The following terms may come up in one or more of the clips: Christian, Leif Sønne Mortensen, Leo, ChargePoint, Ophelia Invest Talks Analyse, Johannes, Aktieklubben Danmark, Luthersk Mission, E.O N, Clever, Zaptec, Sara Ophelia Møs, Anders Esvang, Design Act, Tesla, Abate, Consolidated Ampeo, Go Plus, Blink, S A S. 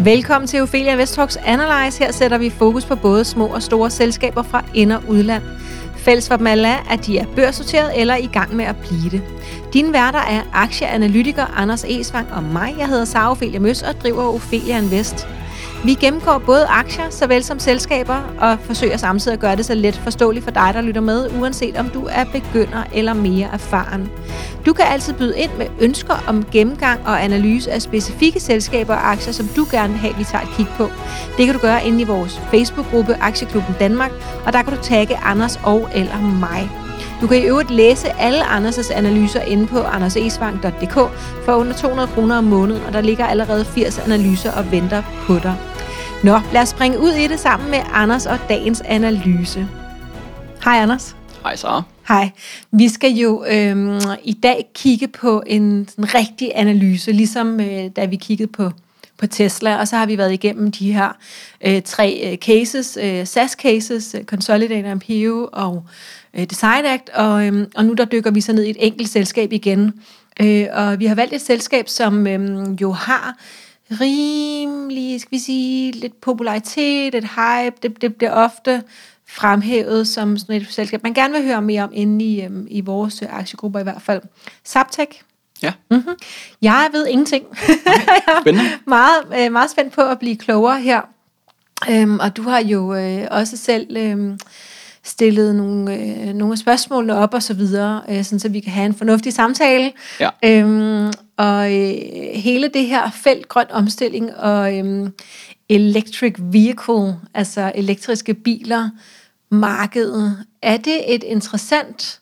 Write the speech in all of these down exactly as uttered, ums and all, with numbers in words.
Velkommen til Ophelia Invest Talks Analyse. Her sætter vi fokus på både små og store selskaber fra ind- og udland. Fælles for dem alle er, at de er børsnoteret eller i gang med at blive det. Dine værter er aktieanalytiker Anders Esvang og mig. Jeg hedder Sara Ophelia Møs og driver Ophelia Invest. Vi gennemgår både aktier såvel som selskaber og forsøger samtidig at gøre det så let forståeligt for dig, der lytter med, uanset om du er begynder eller mere erfaren. Du kan altid byde ind med ønsker om gennemgang og analyse af specifikke selskaber og aktier, som du gerne vil have, vi tager et kig på. Det kan du gøre inde i vores Facebook-gruppe Aktieklubben Danmark, og der kan du tagge Anders og eller mig. Du kan i øvrigt læse alle Anders' analyser inde på andersesvang punktum dk for under to hundrede kroner om måneden, og der ligger allerede firs analyser og venter på dig. Nå, lad os springe ud i det sammen med Anders og dagens analyse. Hej Anders. Hej Sara. Hej. Vi skal jo øhm, i dag kigge på en, en rigtig analyse, ligesom øh, da vi kiggede på, på Tesla, og så har vi været igennem de her øh, tre cases, øh, S A S cases, Consolidated Ampeo og øh, Design Act, og, øh, og nu der dykker vi så ned i et enkelt selskab igen. Øh, og vi har valgt et selskab, som øh, jo har rimelig, skal vi sige, lidt popularitet, et hype, det, det bliver ofte fremhævet som sådan et selskab, man gerne vil høre mere om inde i, øhm, i vores aktiegrupper i hvert fald. Zaptec. Ja. Mm-hmm. Jeg ved ingenting. Spændende. meget, øh, meget spændt på at blive klogere her. Øhm, og du har jo øh, også selv øh, stillet nogle, øh, nogle spørgsmål op og så videre, øh, sådan så vi kan have en fornuftig samtale. Ja. Øhm, og øh, hele det her felt grøn omstilling og øh, electric vehicle, altså elektriske biler, markedet. Er det et interessant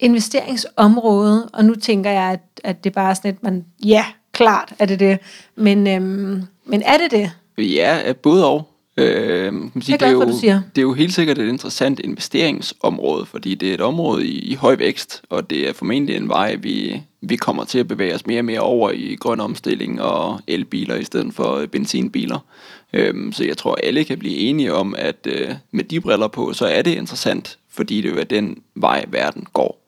investeringsområde? Og nu tænker jeg, at, at det bare er sådan et, man, ja, klart er det det. Men, øhm, men er det det? Ja, både og. Øh, kan man sige, det, er jo, det er jo helt sikkert et interessant investeringsområde, fordi det er et område i, i høj vækst, og det er formentlig en vej, vi, vi kommer til at bevæge os mere og mere over i grøn omstilling og elbiler i stedet for benzinbiler. Øh, så jeg tror, alle kan blive enige om, at øh, med de briller på, så er det interessant, fordi det jo er den vej, verden går.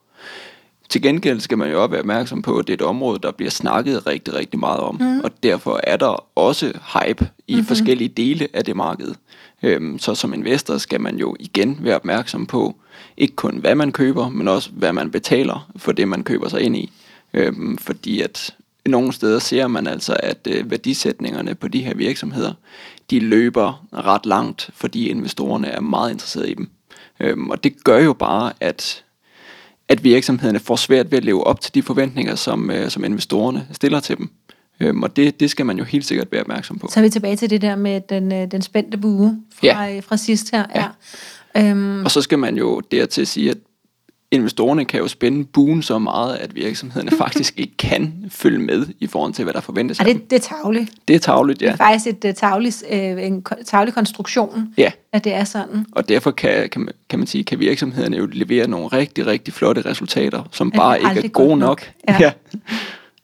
Til gengæld skal man jo også være opmærksom på, at det er et område, der bliver snakket rigtig, rigtig meget om. Mm. Og derfor er der også hype i mm-hmm. forskellige dele af det marked. Øhm, så som investor skal man jo igen være opmærksom på, ikke kun hvad man køber, men også hvad man betaler for det, man køber sig ind i. Øhm, fordi at nogle steder ser man altså, at øh, værdisætningerne på de her virksomheder, de løber ret langt, fordi investorerne er meget interesserede i dem. Øhm, og det gør jo bare, at... at virksomhederne får svært ved at leve op til de forventninger, som, øh, som investorerne stiller til dem. Øhm, og det, det skal man jo helt sikkert være opmærksom på. Så er vi tilbage til det der med den, øh, den spændte bue fra, ja. fra sidst her. Ja. Ja. Øhm. Og så skal man jo dertil sige, at investorerne kan jo spænde buen så meget, at virksomhederne faktisk ikke kan følge med i forhold til, hvad der forventes af dem. Det, det er tavligt. Det er tavligt, ja. Det er faktisk et, uh, tavligt, uh, en tavlig konstruktion, ja. At det er sådan. Og derfor kan, kan, man, kan man sige, kan virksomhederne jo levere nogle rigtig, rigtig flotte resultater, som at bare ikke er gode nok. nok. Ja. Ja.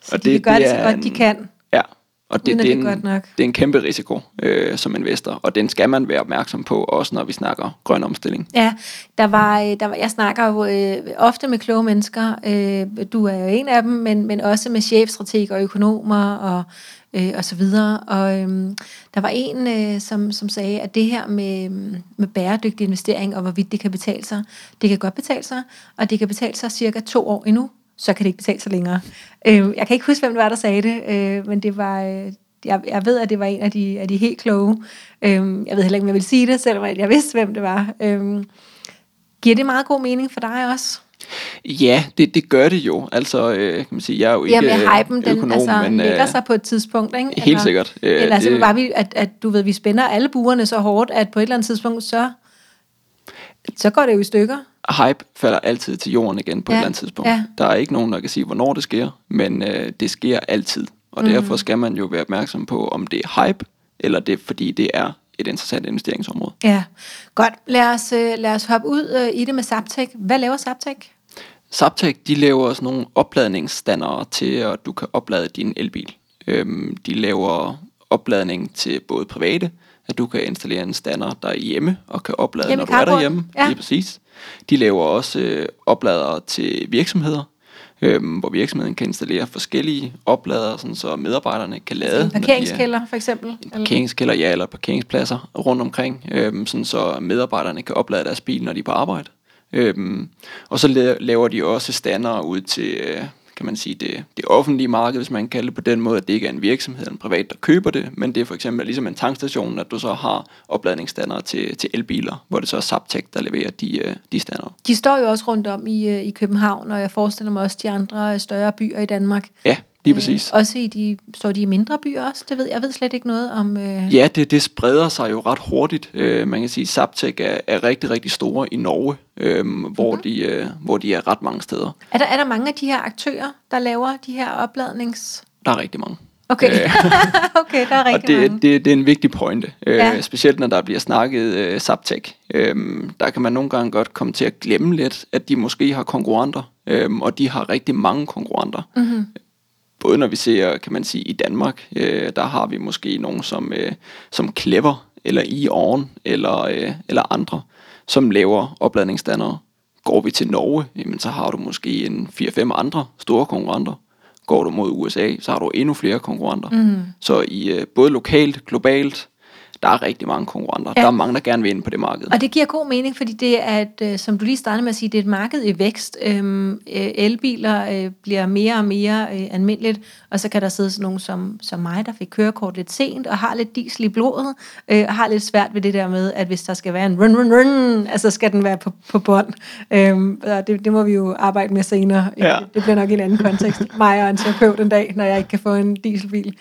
Så og de det, kan det, gøre det så godt, de kan. Ja. Og det, det, er en, det, er det er en kæmpe risiko øh, som investor, og den skal man være opmærksom på, også når vi snakker grøn omstilling. Ja, der var, der var, jeg snakker jo øh, ofte med kloge mennesker, øh, du er jo en af dem, men, men også med chefstrateger og økonomer og, øh, og så videre. Og øh, der var en, øh, som, som sagde, at det her med, med bæredygtig investering og hvorvidt det kan betale sig, det kan godt betale sig, og det kan betale sig cirka to år endnu. Så kan det ikke betale sig længere. Øh, jeg kan ikke huske, hvem det var, der sagde det, øh, men det var, øh, jeg, jeg ved, at det var en af de, af de helt kloge. Øh, jeg ved heller ikke, om jeg ville sige det, selvom jeg vidste, hvem det var. Øh, giver det meget god mening for dig også? Ja, det, det gør det jo. Altså, øh, kan man sige, jeg er jo ikke økonom. Ja, men hypen, den økonom, altså, men, øh, lægger sig på et tidspunkt, ikke? Helt eller, sikkert. Øh, eller det, altså, bare vi, at, at du ved, vi spænder alle burerne så hårdt, at på et eller andet tidspunkt, så, så går det jo i stykker. Hype falder altid til jorden igen på ja, et eller andet tidspunkt. Ja. Der er ikke nogen, der kan sige, hvornår det sker, men øh, det sker altid. Og mm. derfor skal man jo være opmærksom på, om det er hype, eller det fordi det er et interessant investeringsområde. Ja, godt. Lad os, lad os hoppe ud øh, i det med Zaptec. Hvad laver Zaptec? Zaptec, de laver sådan nogle opladningsstandere til, at du kan oplade din elbil. Øhm, de laver opladning til både private, at du kan installere en stander derhjemme og kan oplade, hjemme når du er derhjemme. Ja. Lige præcis. De laver også øh, opladere til virksomheder, øhm, hvor virksomheden kan installere forskellige opladere, sådan så medarbejderne kan lade. En parkeringskælder for eksempel? En parkeringskælder, ja, eller parkeringspladser rundt omkring, øhm, sådan så medarbejderne kan oplade deres bil, når de er på arbejde. Øhm, og så laver de også standere ud til, øh, kan man sige, det, det offentlige marked, hvis man kan kalde det på den måde, at det ikke er en virksomhed eller en privat, der køber det, men det er for eksempel ligesom en tankstation, at du så har opladningsstandere til, til elbiler, hvor det så er Zaptec, der leverer de, de standere. De står jo også rundt om i, i København, og jeg forestiller mig også de andre større byer i Danmark. Ja, lige præcis. Øh, også i de, står de i mindre byer også, det ved jeg ved slet ikke noget om. Øh... Ja, det, det spreder sig jo ret hurtigt. Øh, man kan sige, at Zaptec er, er rigtig, rigtig store i Norge, øh, hvor, mm-hmm. de, øh, hvor de er ret mange steder. Er der, er der mange af de her aktører, der laver de her opladnings... Der er rigtig mange. Okay, okay, der er rigtig og det, mange. Det, det er en vigtig pointe, ja. øh, specielt når der bliver snakket øh, Zaptec. Øh, der kan man nogle gange godt komme til at glemme lidt, at de måske har konkurrenter, øh, og de har rigtig mange konkurrenter. Mm-hmm. Både når vi ser, kan man sige, i Danmark, øh, der har vi måske nogen som, øh, som Clever, eller E.O N, eller, øh, eller andre, som laver opladningsstandere. Går vi til Norge, jamen, så har du måske en fire fem andre store konkurrenter. Går du mod U S A, så har du endnu flere konkurrenter. Mm. Så i øh, både lokalt, globalt, der er rigtig mange konkurrenter. Ja. Der er mange, der gerne vil ind på det marked. Og det giver god mening, fordi det er, at, som du lige startede med at sige, det er et marked i vækst. Øhm, elbiler øh, bliver mere og mere øh, almindeligt, og så kan der sidde sådan nogen som, som mig, der fik kørekort lidt sent, og har lidt diesel i blodet, øh, og har lidt svært ved det der med, at hvis der skal være en run, run, run, altså skal den være på, på bånd. Øhm, det, det må vi jo arbejde med senere. Ja. Det bliver nok i en anden kontekst. Mig og en terapeut en dag, når jeg ikke kan få en dieselbil.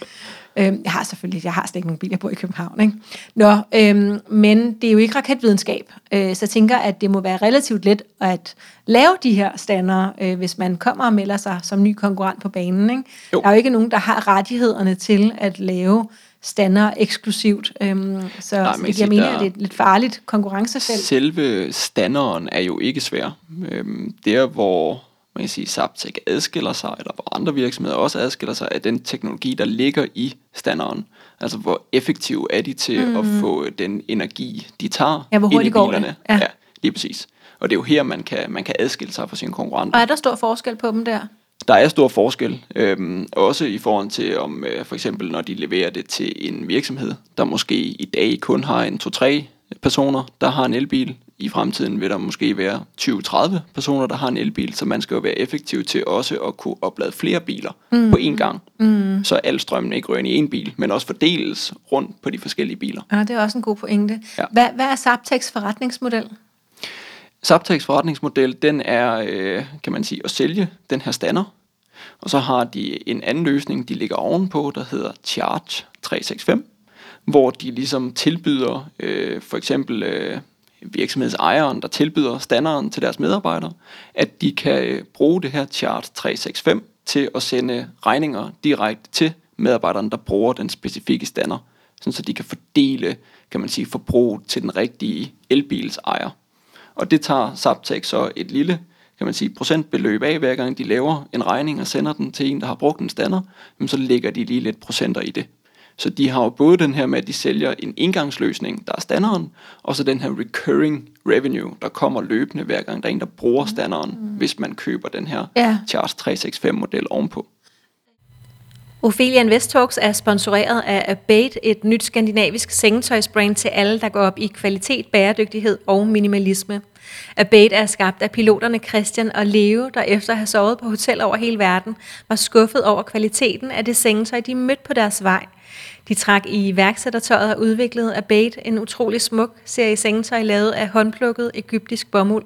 Jeg har selvfølgelig, jeg har slet ikke nogen biler på i København, ikke? Nå, øhm, men det er jo ikke raketvidenskab, øh, så jeg tænker, at det må være relativt let at lave de her standere, øh, hvis man kommer og melder sig som ny konkurrent på banen, ikke? Der er jo ikke nogen, der har rettighederne til at lave standere eksklusivt, øhm, så, Nej, så det giver mening, at det er lidt farligt konkurrencefelt. Selve standeren er jo ikke svær. Øhm, der, hvor... man kan sige, at Zaptec adskiller sig, eller hvor andre virksomheder også adskiller sig, af den teknologi, der ligger i standeren. Altså, hvor effektive er de til mm. at få den energi, de tager ja, ind i bilerne. Ja. ja, lige præcis. Og det er jo her, man kan, man kan adskille sig fra sine konkurrenter. Og er der stor forskel på dem der? Der er stor forskel, øhm, også i forhold til, om øh, for eksempel, når de leverer det til en virksomhed, der måske i dag kun har en to-tre personer, der har en elbil. I fremtiden vil der måske være tyve til tredive personer, der har en elbil, så man skal jo være effektiv til også at kunne oplade flere biler mm. på én gang. Mm. Så al strømmen ikke rører i en bil, men også fordeles rundt på de forskellige biler. Ja, det er også en god pointe. Ja. Hvad, hvad er Zaptecs forretningsmodel? Zaptecs forretningsmodel, den er, øh, kan man sige, at sælge den her stander. Og så har de en anden løsning, de ligger ovenpå, der hedder Charge tre seks fem, hvor de ligesom tilbyder øh, for eksempel... Øh, virksomhedsejeren, der tilbyder standeren til deres medarbejdere, at de kan bruge det her Charge tre seks fem til at sende regninger direkte til medarbejderne, der bruger den specifikke stander, så de kan fordele, kan man sige, forbrug til den rigtige elbils ejer. Og det tager Zaptec så et lille, kan man sige, procentbeløb af, hver gang de laver en regning og sender den til en, der har brugt en stander, så lægger de lige lidt procenter i det. Så de har jo både den her med, at de sælger en engangsløsning, der er standeren, og så den her recurring revenue, der kommer løbende hver gang, der er en, der bruger standeren, mm. hvis man køber den her ja. Charge tre seks fem-model ovenpå. Ophelia Invest Talks er sponsoreret af Abate, et nyt skandinavisk sengetøjsbrand til alle, der går op i kvalitet, bæredygtighed og minimalisme. Abate er skabt af piloterne Christian og Leo, der efter at have sovet på hotel over hele verden, var skuffet over kvaliteten af det sengetøj, de mødte på deres vej. De trak i iværksættertøjet og udviklede Abate, en utrolig smuk serie sengetøj lavet af håndplukket egyptisk bomuld.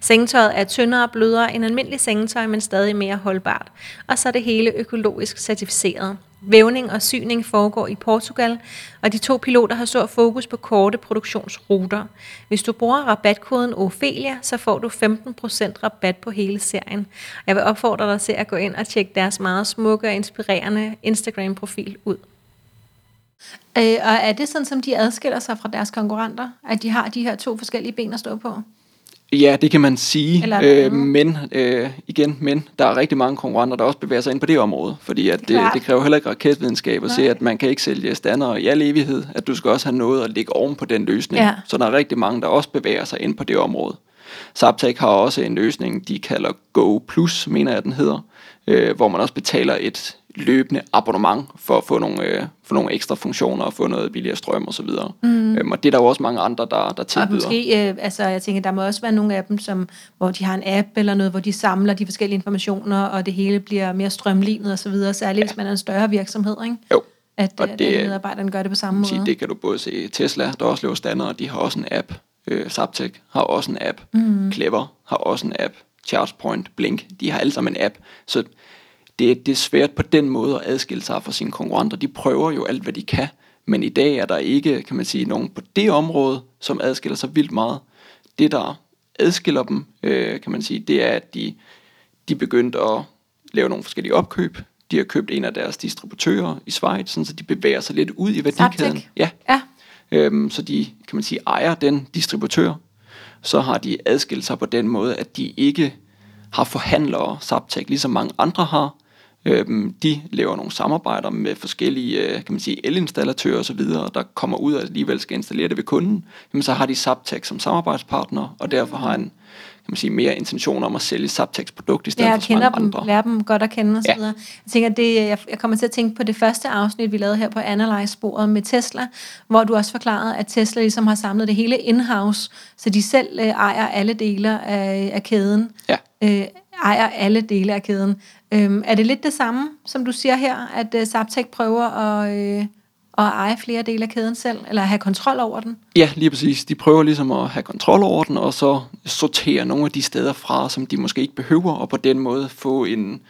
Sengetøjet er tyndere og blødere end almindelig sengetøj, men stadig mere holdbart. Og så er det hele økologisk certificeret. Vævning og syning foregår i Portugal, og de to piloter har stor fokus på korte produktionsruter. Hvis du bruger rabatkoden Ophelia, så får du femten procent rabat på hele serien. Jeg vil opfordre dig til at gå ind og tjekke deres meget smukke og inspirerende Instagram-profil ud. Øh, og er det sådan, som de adskiller sig fra deres konkurrenter, at de har de her to forskellige ben at stå på? Ja, det kan man sige, øh, men øh, igen, men der er rigtig mange konkurrenter, der også bevæger sig ind på det område, fordi at det, det, det kræver heller ikke raketvidenskab at se, at man kan ikke sælge standere i al evighed, at du skal også have noget at lægge oven på den løsning. Ja. Så der er rigtig mange, der også bevæger sig ind på det område. Zaptec har også en løsning, de kalder Go Plus, mener jeg den hedder, øh, hvor man også betaler et løbende abonnement for at få nogle, øh, få nogle ekstra funktioner og få noget billigere strøm og så videre. Mm. Øhm, og det er der jo også mange andre, der, der tilbyder. Og måske, øh, altså jeg tænker, der må også være nogle af dem, som, hvor de har en app eller noget, hvor de samler de forskellige informationer, og det hele bliver mere strømlignet og så videre, særligt ja. Hvis man er en større virksomhed, ikke? Jo. At, og at det, medarbejderne gør det på samme sige, måde. Det kan du både se Tesla, der også laver standarder, de har også en app. Øh, Zaptec har også en app. Mm. Clever har også en app. ChargePoint, Blink, de har alle sammen en app. Så det, det er svært på den måde at adskille sig fra sine konkurrenter. De prøver jo alt, hvad de kan, men i dag er der ikke, kan man sige, nogen på det område, som adskiller sig vildt meget. Det, der adskiller dem, øh, kan man sige, det er, at de, de begyndte at lave nogle forskellige opkøb. De har købt en af deres distributører i Schweiz, sådan, så de bevæger sig lidt ud i værdikæden. Ja. ja. Øhm, så de, kan man sige, ejer den distributør. Så har de adskilt sig på den måde, at de ikke har forhandlere, Zaptec, ligesom mange andre har. Øhm, de laver nogle samarbejder med forskellige, kan man sige, elinstallatører og så videre, der kommer ud og alligevel skal installere det ved kunden. Jamen, så har de Zaptec som samarbejdspartner, og derfor har en kan man sige, mere intention om at sælge Zaptecs produkt i stedet ja, for så mange dem, andre. Ja, lærer dem godt at kende og så videre. Ja. Jeg tænker, det, jeg, jeg kommer til at tænke på det første afsnit, vi lavede her på Analyze-sporet med Tesla, hvor du også forklarede, at Tesla ligesom har samlet det hele in-house, så de selv øh, ejer alle dele af, af kæden. Ja. Øh, ejer alle dele af kæden. Øh, er det lidt det samme, som du siger her, at øh, Zaptec prøver at... Øh, og eje flere dele af kæden selv, eller have kontrol over den? Ja, lige præcis. De prøver ligesom at have kontrol over den, og så sortere nogle af de steder fra, som de måske ikke behøver, og på den måde få en,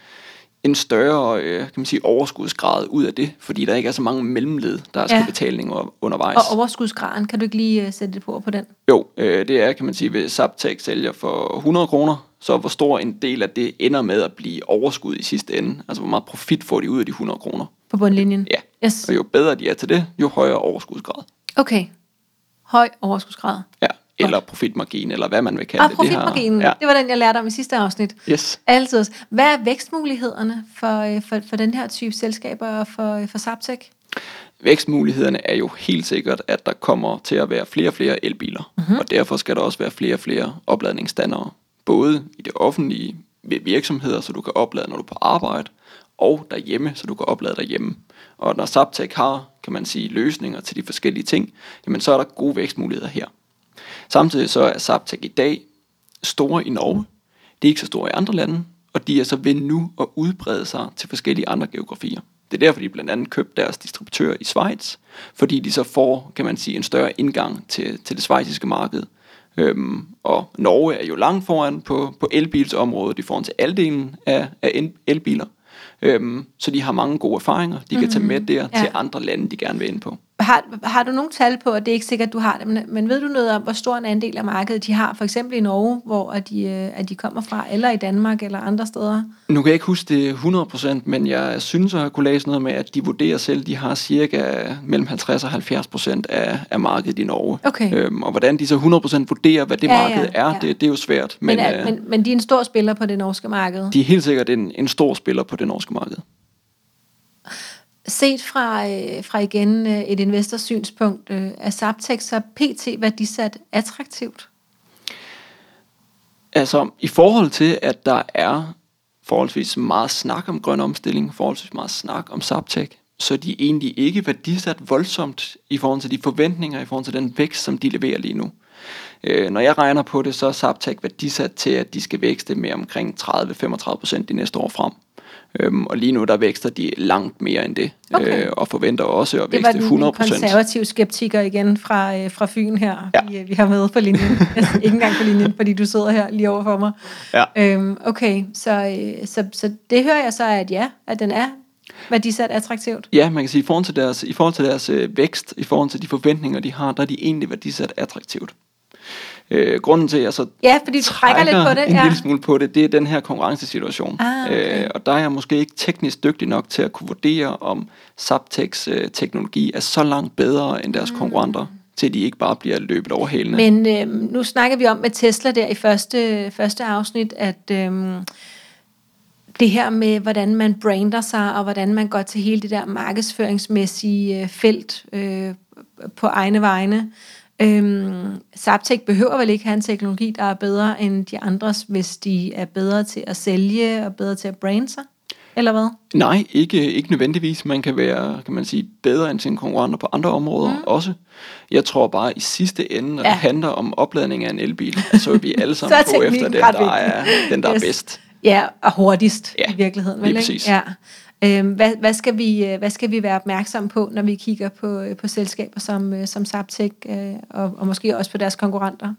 en større øh, kan man sige, overskudsgrad ud af det, fordi der ikke er så mange mellemled, der er ja. Betalinger undervejs. Og overskudsgraden, kan du ikke lige øh, sætte det på på den? Jo, øh, det er, kan man sige, hvis Zaptec sælger for hundrede kroner, så hvor stor en del af det ender med at blive overskud i sidste ende. Altså, hvor meget profit får de ud af de hundrede kroner? På bundlinjen? Ja, yes. Og jo bedre de er til det, jo højere overskudsgrad. Okay, høj overskudsgrad. Ja, eller profitmargin, eller hvad man vil kalde ah, det. Profitmarginen, det, her, ja. Det var den, jeg lærte om i sidste afsnit. Yes. Altså, hvad er vækstmulighederne for, for, for den her type selskaber og for, for Zaptec? Vækstmulighederne er jo helt sikkert, at der kommer til at være flere og flere elbiler, mm-hmm. og derfor skal der også være flere og flere opladningsstandere. Både i det offentlige ved virksomheder, så du kan oplade, når du er på arbejde, og derhjemme, så du kan oplade derhjemme. Og når Zaptec har, kan man sige, løsninger til de forskellige ting, jamen så er der gode vækstmuligheder her. Samtidig så er Zaptec i dag store i Norge. Det er ikke så store i andre lande, og de er så ved nu at udbrede sig til forskellige andre geografier. Det er derfor, de blandt andet købte deres distributør i Schweiz, fordi de så får, kan man sige, en større indgang til, til det schweiziske marked. Øhm, og Norge er jo langt foran på, på elbilsområdet i forhold til aldelen af, af elbiler. Øhm, så de har mange gode erfaringer, de mm-hmm. kan tage med der ja. Til andre lande, de gerne vil ind på. Har, har du nogle tal på, og det er ikke sikkert, du har det, men, men ved du noget om, hvor stor en andel af markedet de har, for eksempel i Norge, hvor at de, at de kommer fra, eller i Danmark, eller andre steder? Nu kan jeg ikke huske det hundrede procent, men jeg synes, at jeg kunne læse noget med, at de vurderer selv, de har cirka mellem halvtreds og halvfjerds procent af, af markedet i Norge. Okay. Øhm, og hvordan de så hundrede procent vurderer, hvad det ja, marked ja, er, ja. Det, det er jo svært. Men, men, er, men, men de er en stor spiller på det norske marked? De er helt sikkert en, en stor spiller på det norske marked. Set fra, øh, fra igen øh, et investorsynspunkt, øh, er Zaptec så pt. Værdisat attraktivt? Altså, i forhold til, at der er forholdsvis meget snak om grøn omstilling, forholdsvis meget snak om Zaptec, så er de egentlig ikke værdisat voldsomt i forhold til de forventninger, i forhold til den vækst, som de leverer lige nu. Øh, når jeg regner på det, så er Zaptec værdisat til, at de skal vækste med omkring tredive til femogtredive procent de næste år frem. Øhm, og lige nu der vækster de langt mere end det okay. øh, og forventer også at vækste hundrede procent. Det var den konservative skeptiker igen fra, øh, fra Fyn her ja. vi, vi har med på linjen. Altså, ikke engang på linjen, fordi du sidder her lige over for mig ja. øhm, Okay, så, øh, så, så det hører jeg så at ja, at den er værdisat attraktivt. Ja, man kan sige i forhold til deres, i forhold til deres øh, vækst, i forhold til de forventninger de har, der er de egentlig værdisat attraktivt. Øh, grunden til, at jeg så ja, fordi du trækker, trækker lidt på det, en ja. lille smule på det, det er den her konkurrencesituation. Ah, okay. øh, og der er jeg måske ikke teknisk dygtig nok til at kunne vurdere, om Zaptecs øh, teknologi er så langt bedre end deres mm. konkurrenter, til de ikke bare bliver løbet over hælene. Men øh, nu snakker vi om med Tesla der i første, første afsnit, at... Øh, det her med, hvordan man brander sig, og hvordan man går til hele det der markedsføringsmæssige felt øh, på egne vegne. Øhm, Zaptec behøver vel ikke have en teknologi, der er bedre end de andres, hvis de er bedre til at sælge og bedre til at brande sig, eller hvad? Nej, ikke, ikke nødvendigvis. Man kan være, kan man sige, bedre end sine konkurrenter på andre områder mm. også. Jeg tror bare, i sidste ende, når ja. det handler om opladning af en elbil, så vil vi alle sammen gå efter den, der er, den, der yes. er bedst. Ja, og hurtigst ja, i virkeligheden. Vel, lige præcis. Ja. Øhm, hvad, hvad, skal vi, hvad skal vi være opmærksomme på, når vi kigger på, på selskaber som, som Zaptec, øh, og, og måske også på deres konkurrenter?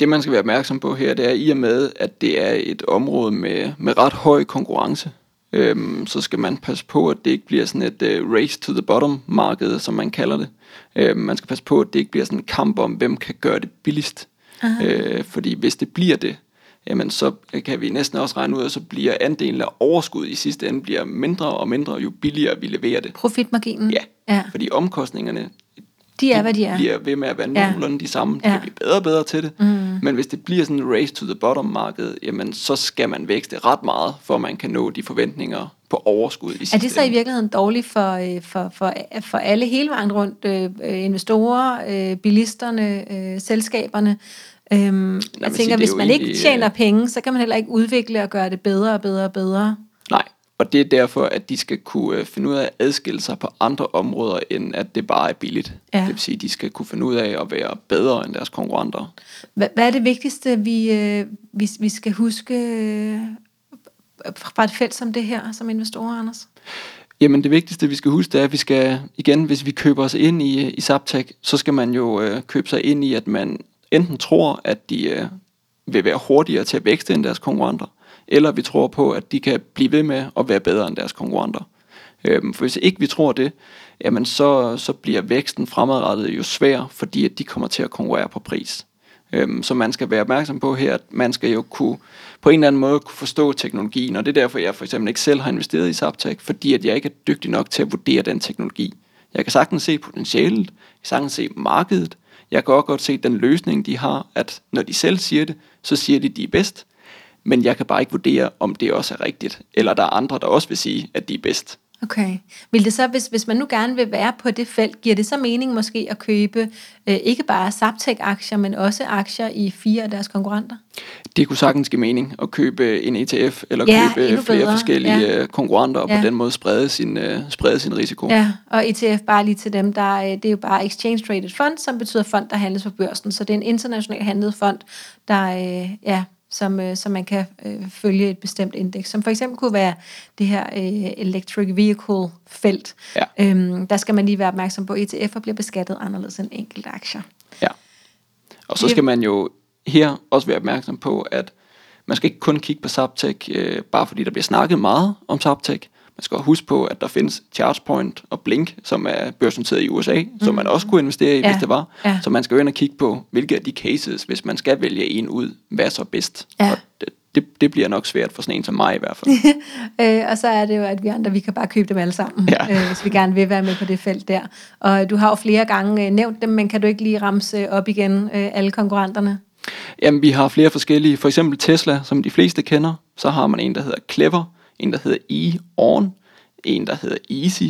Det, man skal være opmærksom på her, det er i og med, at det er et område med, med ret høj konkurrence. Øhm, så skal man passe på, at det ikke bliver sådan et uh, race to the bottom marked, som man kalder det. Øhm, man skal passe på, at det ikke bliver sådan en kamp om, hvem kan gøre det billigst. Øh, fordi hvis det bliver det, jamen så kan vi næsten også regne ud, at så bliver andelen af overskud i sidste ende bliver mindre og mindre, jo billigere vi leverer det. Profitmarginen? Ja, ja. Fordi omkostningerne de er, de hvad de er. bliver ved med at være nogenlunde ja. de samme. De ja. kan blive bedre og bedre til det. Mm. Men hvis det bliver sådan en race to the bottom marked, jamen så skal man vækste ret meget, for man kan nå de forventninger på overskud i sidste ende. Er det så i virkeligheden dårligt for, for, for, for alle hele vejen rundt? Øh, investorer, øh, bilisterne, øh, selskaberne? Øhm, Nå, jeg tænker, siger, hvis man egentlig ikke tjener penge, så kan man heller ikke udvikle og gøre det bedre og bedre og bedre. Nej, og det er derfor, at de skal kunne finde ud af at adskille sig på andre områder, end at det bare er billigt. Ja. Det vil sige, at de skal kunne finde ud af at være bedre end deres konkurrenter. Hvad er det vigtigste, vi, vi, vi skal huske fra et felt som det her, som investorer, Anders? Jamen det vigtigste, vi skal huske, det er, at vi skal, igen, hvis vi køber os ind i, i Zaptec, så skal man jo øh, købe sig ind i, at man enten tror, at de øh, vil være hurtigere til at vækste end deres konkurrenter, eller vi tror på, at de kan blive ved med at være bedre end deres konkurrenter. Øhm, for hvis ikke vi tror det, jamen så, så bliver væksten fremadrettet jo svær, fordi at de kommer til at konkurrere på pris. Øhm, så man skal være opmærksom på her, at man skal jo kunne på en eller anden måde kunne forstå teknologien, og det er derfor, jeg for eksempel ikke selv har investeret i Zaptec, fordi at jeg ikke er dygtig nok til at vurdere den teknologi. Jeg kan sagtens se potentialet, jeg kan sagtens se markedet, jeg kan også godt se den løsning, de har, at når de selv siger det, så siger de, at de er bedst. Men jeg kan bare ikke vurdere, om det også er rigtigt. Eller der er andre, der også vil sige, at de er bedst. Okay. Vil det så, hvis, hvis man nu gerne vil være på det felt, giver det så mening måske at købe øh, ikke bare Zaptec-aktier, men også aktier i fire af deres konkurrenter? Det kunne sagtens give mening at købe en E T F, eller ja, købe flere forskellige ja. konkurrenter, og ja. på den måde sprede sin, øh, sprede sin risiko. Ja, og E T F bare lige til dem, der øh, det er jo bare Exchange Traded Fund, som betyder fond, der handles på børsen. Så det er en international handlet fond, der øh, ja, som, øh, som man kan øh, følge et bestemt indeks, som for eksempel kunne være det her øh, electric vehicle-felt. Ja. Øhm, der skal man lige være opmærksom på, at E T F'er bliver beskattet anderledes end enkelte aktier. Ja, og så skal man jo her også være opmærksom på, at man skal ikke kun kigge på Zaptec, øh, bare fordi der bliver snakket meget om Zaptec. Man skal også huske på, at der findes ChargePoint og Blink, som er børsnoteret i U S A, mm-hmm. som man også kunne investere i, ja. hvis det var. Ja. Så man skal jo ind og kigge på, hvilke af de cases, hvis man skal vælge en ud, hvad er så bedst. Ja. Og det, det, det bliver nok svært for sådan en som mig i hvert fald. øh, og så er det jo, at vi andre, vi kan bare købe dem alle sammen, ja. øh, hvis vi gerne vil være med på det felt der. Og du har jo flere gange øh, nævnt dem, men kan du ikke lige ramse op igen øh, alle konkurrenterne? Jamen, vi har flere forskellige. For eksempel Tesla, som de fleste kender. Så har man en, der hedder Clever, en, der hedder E.O N, en, der hedder Easy,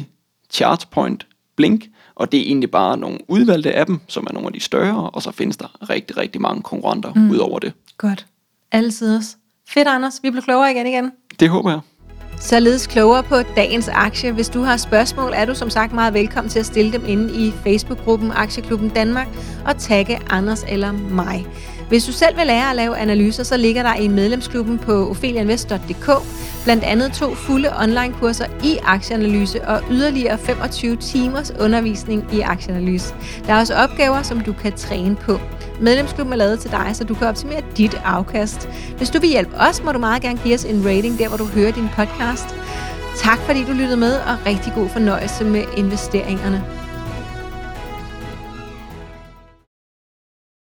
ChargePoint, Blink, og det er egentlig bare nogle udvalgte af dem, som er nogle af de større, og så findes der rigtig, rigtig mange konkurrenter mm. ud over det. Godt. Allesiders. Fedt, Anders. Vi bliver klogere igen igen. Det håber jeg. Således klogere på dagens aktie. Hvis du har spørgsmål, er du som sagt meget velkommen til at stille dem inde i Facebook-gruppen Aktieklubben Danmark og tagge Anders eller mig. Hvis du selv vil lære at lave analyser, så ligger der i medlemsklubben på ophelianvest punktum d k blandt andet to fulde online-kurser i aktieanalyse og yderligere femogtyve timers undervisning i aktieanalyse. Der er også opgaver, som du kan træne på. Medlemsklubben er lavet til dig, så du kan optimere dit afkast. Hvis du vil hjælpe os, må du meget gerne give os en rating, der hvor du hører din podcast. Tak fordi du lyttede med, og rigtig god fornøjelse med investeringerne.